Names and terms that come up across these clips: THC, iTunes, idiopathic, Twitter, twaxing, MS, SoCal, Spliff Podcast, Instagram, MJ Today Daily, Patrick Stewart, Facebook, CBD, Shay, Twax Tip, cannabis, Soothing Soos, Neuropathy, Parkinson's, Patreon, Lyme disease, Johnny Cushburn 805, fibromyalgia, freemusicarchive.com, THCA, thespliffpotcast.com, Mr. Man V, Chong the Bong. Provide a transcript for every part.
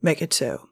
Make it so.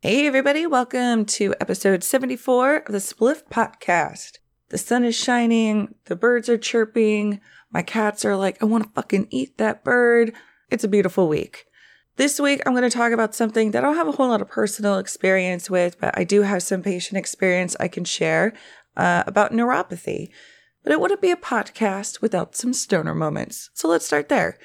Hey everybody, welcome to episode 74 of the Spliff Podcast. The sun is shining, the birds are chirping, my cats are like, I want to fucking eat that bird. It's a beautiful week. This week I'm going to talk about something that I don't have a whole lot of personal experience with, but I do have some patient experience I can share about neuropathy. But it wouldn't be a podcast without some stoner moments, so let's start there.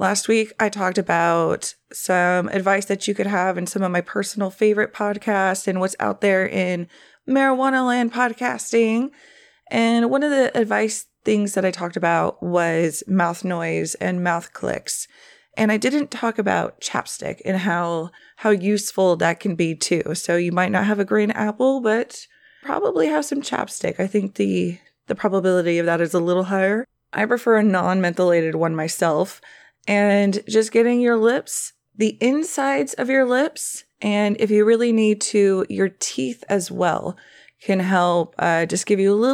Last week, I talked about some advice that you could have in some of my personal favorite podcasts and what's out there in marijuana land podcasting. And one of the advice things that I talked about was mouth noise and mouth clicks. And I didn't talk about chapstick and how useful that can be too. So you might not have a green apple, but probably have some chapstick. I think the probability of that is a little higher. I prefer a non-mentholated one myself. And just getting your lips, the insides of your lips, and if you really need to, your teeth as well can help just give you a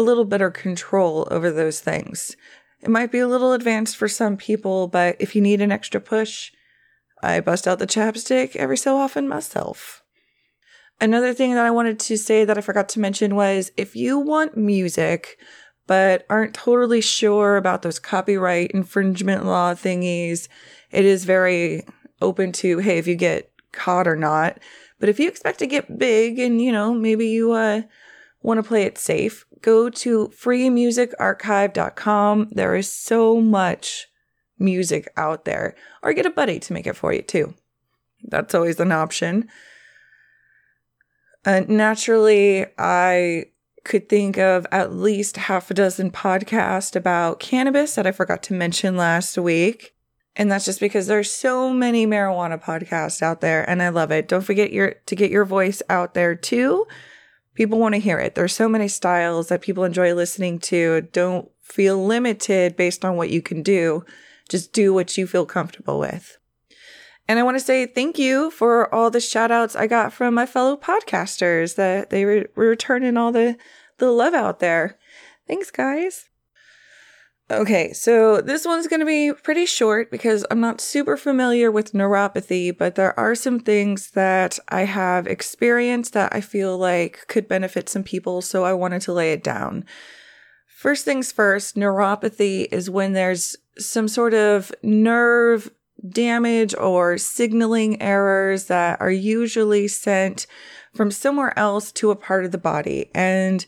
little better control over those things. It might be a little advanced for some people, but if you need an extra push, I bust out the chapstick every so often myself. Another thing that I wanted to say that I forgot to mention was if you want music but aren't totally sure about those copyright infringement law thingies, it is very open to, hey, if you get caught or not. But if you expect to get big and, you know, maybe you want to play it safe, go to freemusicarchive.com. There is so much music out there. Or get a buddy to make it for you, too. That's always an option. Naturally, I could think of at least half a dozen podcasts about cannabis that I forgot to mention last week. And that's just because there's so many marijuana podcasts out there and I love it. Don't forget to get your voice out there too. People want to hear it. There's so many styles that people enjoy listening to. Don't feel limited based on what you can do. Just do what you feel comfortable with. And I want to say thank you for all the shout outs I got from my fellow podcasters that they were returning all the love out there. Thanks, guys. Okay, so this one's going to be pretty short because I'm not super familiar with neuropathy, but there are some things that I have experienced that I feel like could benefit some people, so I wanted to lay it down. First things first, neuropathy is when there's some sort of nerve damage or signaling errors that are usually sent from somewhere else to a part of the body. And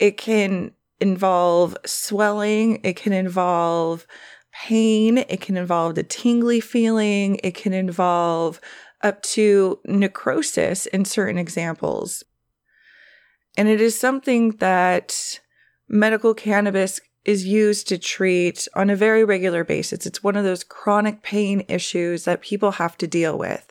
it can involve swelling, it can involve pain, it can involve the tingly feeling, it can involve up to necrosis in certain examples. And it is something that medical cannabis is used to treat on a very regular basis. It's one of those chronic pain issues that people have to deal with.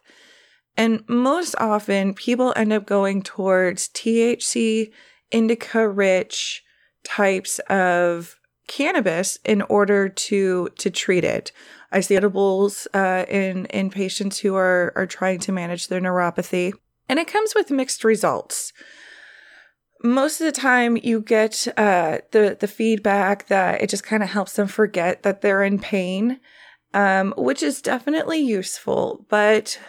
And most often, people end up going towards THC, indica-rich types of cannabis in order to treat it. I see edibles in patients who are trying to manage their neuropathy. And it comes with mixed results. Most of the time you get the feedback that it just kind of helps them forget that they're in pain, which is definitely useful, but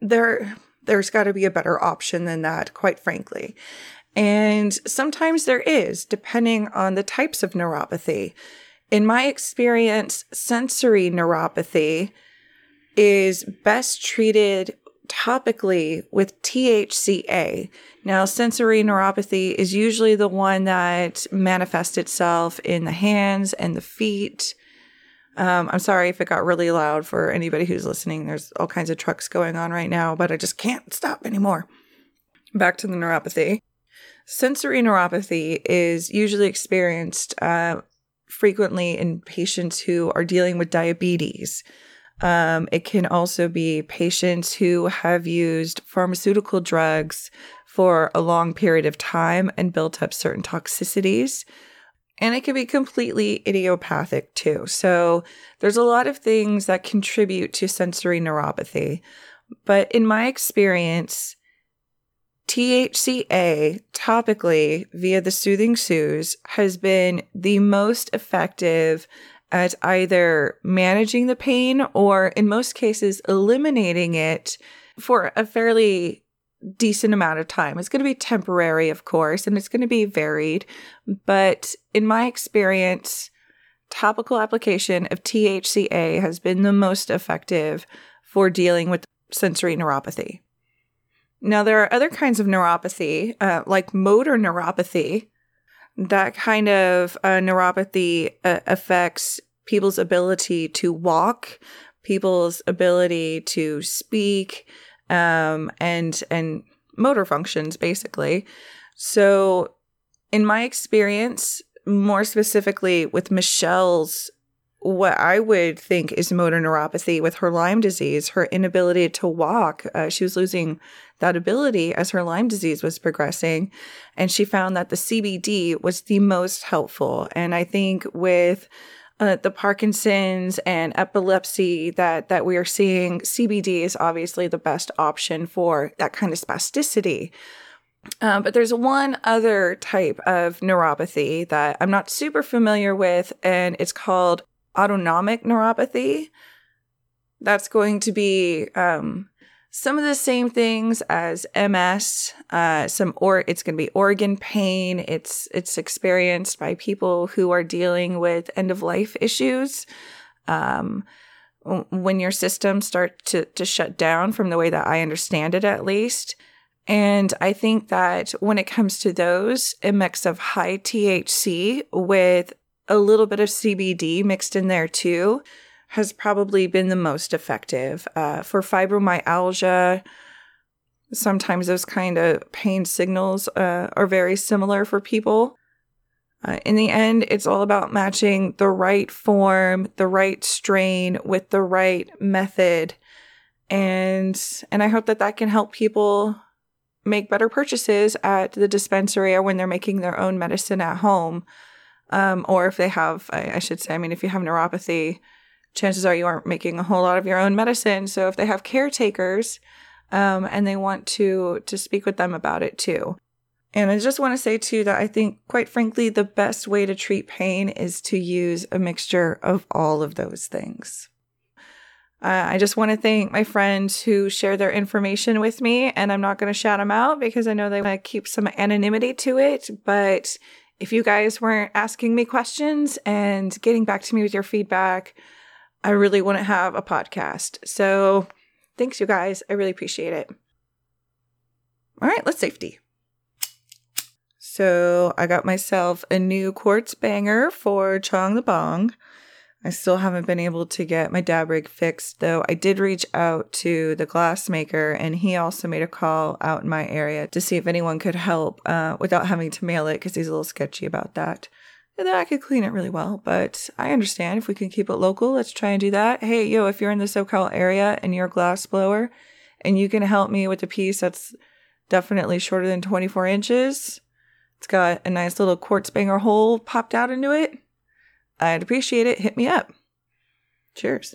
there's got to be a better option than that, quite frankly. And sometimes there is, depending on the types of neuropathy. In my experience, sensory neuropathy is best treated topically with THCA. Now, sensory neuropathy is usually the one that manifests itself in the hands and the feet. I'm sorry if it got really loud for anybody who's listening. There's all kinds of trucks going on right now, but I just can't stop anymore. Back to the neuropathy. Sensory neuropathy is usually experienced frequently in patients who are dealing with diabetes. It can also be patients who have used pharmaceutical drugs for a long period of time and built up certain toxicities. And it can be completely idiopathic too. So there's a lot of things that contribute to sensory neuropathy. But in my experience, THCA topically via the Soothing Soos has been the most effective at either managing the pain or, in most cases, eliminating it for a fairly decent amount of time. It's going to be temporary, of course, and it's going to be varied. But in my experience, topical application of THCA has been the most effective for dealing with sensory neuropathy. Now, there are other kinds of neuropathy, like motor neuropathy. That kind of neuropathy affects people's ability to walk, people's ability to speak, and motor functions, basically. So in my experience, more specifically with Michelle's, what I would think is motor neuropathy with her Lyme disease, her inability to walk. She was losing that ability as her Lyme disease was progressing. And she found that the CBD was the most helpful. And I think with the Parkinson's and epilepsy that we are seeing, CBD is obviously the best option for that kind of spasticity. But there's one other type of neuropathy that I'm not super familiar with, and it's called autonomic neuropathy. That's going to be some of the same things as MS. It's going to be organ pain. It's experienced by people who are dealing with end of life issues. When your system starts to shut down, from the way that I understand it, at least. And I think that when it comes to those, a mix of high THC with a little bit of CBD mixed in there too has probably been the most effective for fibromyalgia. Sometimes those kind of pain signals are very similar for people. In the end, it's all about matching the right form, the right strain with the right method. And I hope that can help people make better purchases at the dispensary or when they're making their own medicine at home. Or if they have, I should say, if you have neuropathy, chances are you aren't making a whole lot of your own medicine. So if they have caretakers and they want to speak with them about it too. And I just want to say too that I think, quite frankly, the best way to treat pain is to use a mixture of all of those things. I just want to thank my friends who share their information with me, and I'm not going to shout them out because I know they want to keep some anonymity to it, but if you guys weren't asking me questions and getting back to me with your feedback, I really wouldn't have a podcast. So thanks, you guys. I really appreciate it. All right, let's safety. So I got myself a new quartz banger for Chong the Bong. I still haven't been able to get my dab rig fixed, though I did reach out to the glass maker, and he also made a call out in my area to see if anyone could help without having to mail it, because he's a little sketchy about that. And then I could clean it really well, but I understand if we can keep it local, let's try and do that. Hey, yo, if you're in the SoCal area and you're a glass blower and you can help me with a piece that's definitely shorter than 24 inches, it's got a nice little quartz banger hole popped out into it, I'd appreciate it. Hit me up. Cheers.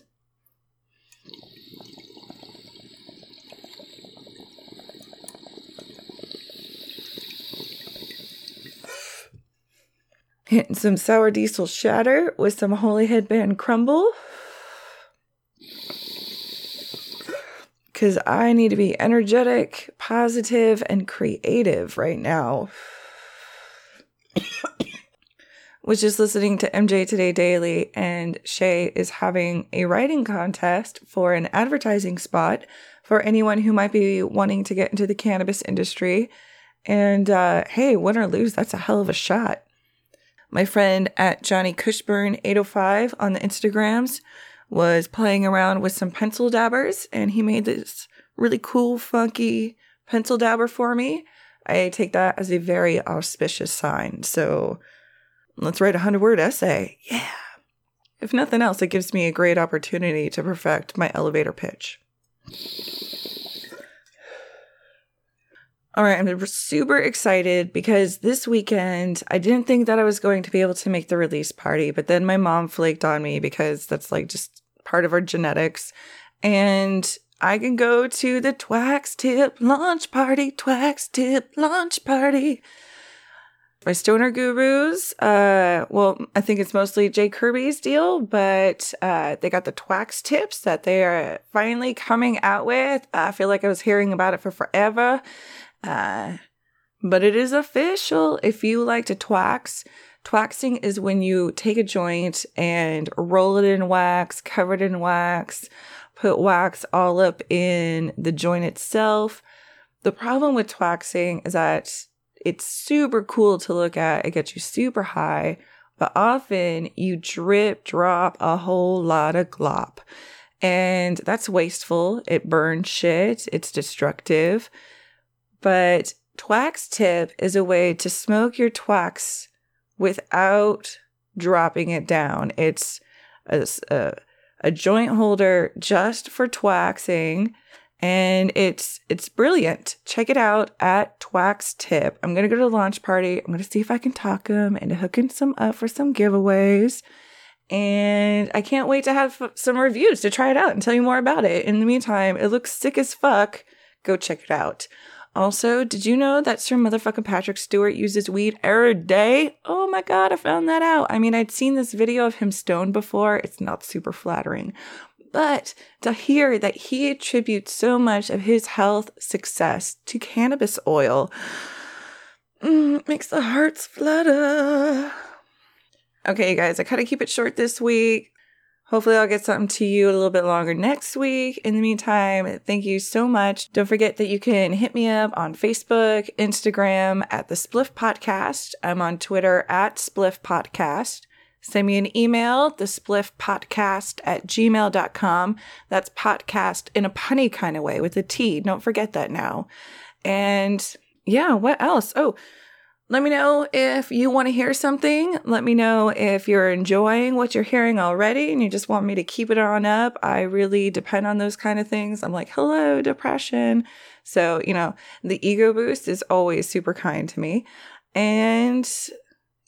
Hitting some sour diesel shatter with some holy headband crumble. Because I need to be energetic, positive, and creative right now. Was just listening to MJ Today Daily, and Shay is having a writing contest for an advertising spot for anyone who might be wanting to get into the cannabis industry. And hey, win or lose, that's a hell of a shot. My friend at Johnny Cushburn 805 on the Instagrams was playing around with some pencil dabbers, and he made this really cool, funky pencil dabber for me. I take that as a very auspicious sign, so let's write 100-word essay. Yeah. If nothing else, it gives me a great opportunity to perfect my elevator pitch. All right, I'm super excited because this weekend, I didn't think that I was going to be able to make the release party, but then my mom flaked on me because that's like just part of our genetics. And I can go to the Twax Tip Launch Party. My stoner gurus, well, I think it's mostly Jay Kirby's deal, but they got the Twax tips that they are finally coming out with. I feel like I was hearing about it for forever, but it is official. If you like to twax, twaxing is when you take a joint and roll it in wax, cover it in wax, put wax all up in the joint itself. The problem with twaxing is that it's super cool to look at. It gets you super high, but often you drip drop a whole lot of glop. And that's wasteful. It burns shit. It's destructive. But Twax Tip is a way to smoke your twax without dropping it down. It's a joint holder just for twaxing. And it's brilliant. Check it out at Twax Tip. I'm going to go to the launch party. I'm going to see if I can talk them into hooking some up for some giveaways. And I can't wait to have some reviews to try it out and tell you more about it. In the meantime, it looks sick as fuck. Go check it out. Also, did you know that Sir Motherfucking Patrick Stewart uses weed every day? Oh my God, I found that out. I mean, I'd seen this video of him stoned before. It's not super flattering. But to hear that he attributes so much of his health success to cannabis oil makes the hearts flutter. Okay, you guys, I kind of keep it short this week. Hopefully I'll get something to you a little bit longer next week. In the meantime, thank you so much. Don't forget that you can hit me up on Facebook, Instagram at the Spliff Podcast. I'm on Twitter at Spliff Podcast. Send me an email, thespliffpodcast@gmail.com. That's podcast in a punny kind of way with a T. Don't forget that now. And yeah, what else? Oh, let me know if you want to hear something. Let me know if you're enjoying what you're hearing already and you just want me to keep it on up. I really depend on those kind of things. I'm like, hello, depression. So, you know, the ego boost is always super kind to me. And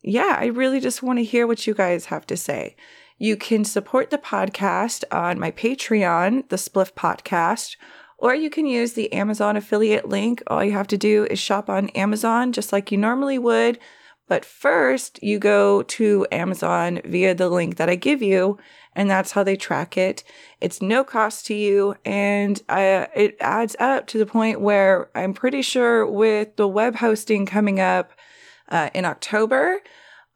yeah, I really just want to hear what you guys have to say. You can support the podcast on my Patreon, the Spliff Podcast, or you can use the Amazon affiliate link. All you have to do is shop on Amazon just like you normally would. But first, you go to Amazon via the link that I give you, and that's how they track it. It's no cost to you, and it adds up to the point where I'm pretty sure with the web hosting coming up, in October,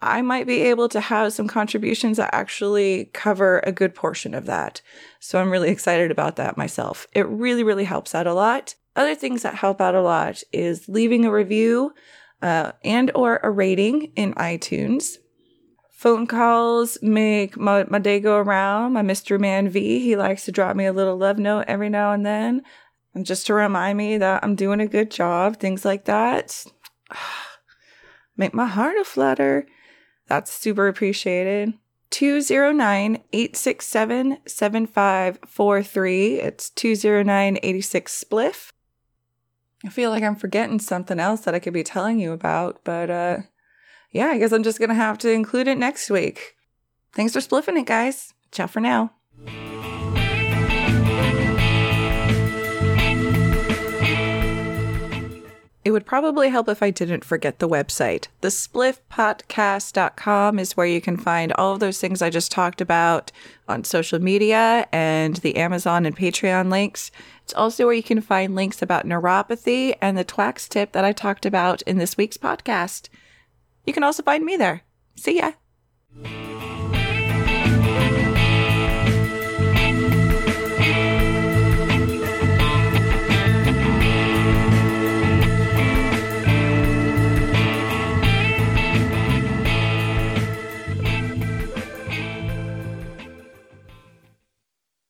I might be able to have some contributions that actually cover a good portion of that. So I'm really excited about that myself. It really, really helps out a lot. Other things that help out a lot is leaving a review and or a rating in iTunes. Phone calls make my day go around. My Mr. Man V, he likes to drop me a little love note every now and then. And just to remind me that I'm doing a good job, things like that. Make my heart a flutter. That's super appreciated. 209-867-7543. It's 209-86-SPLIFF. I feel like I'm forgetting something else that I could be telling you about, but yeah, I guess I'm just going to have to include it next week. Thanks for spliffing it, guys. Ciao for now. It would probably help if I didn't forget the website. Thespliffpodcast.com is where you can find all of those things I just talked about on social media and the Amazon and Patreon links. It's also where you can find links about neuropathy and the Twax tip that I talked about in this week's podcast. You can also find me there. See ya.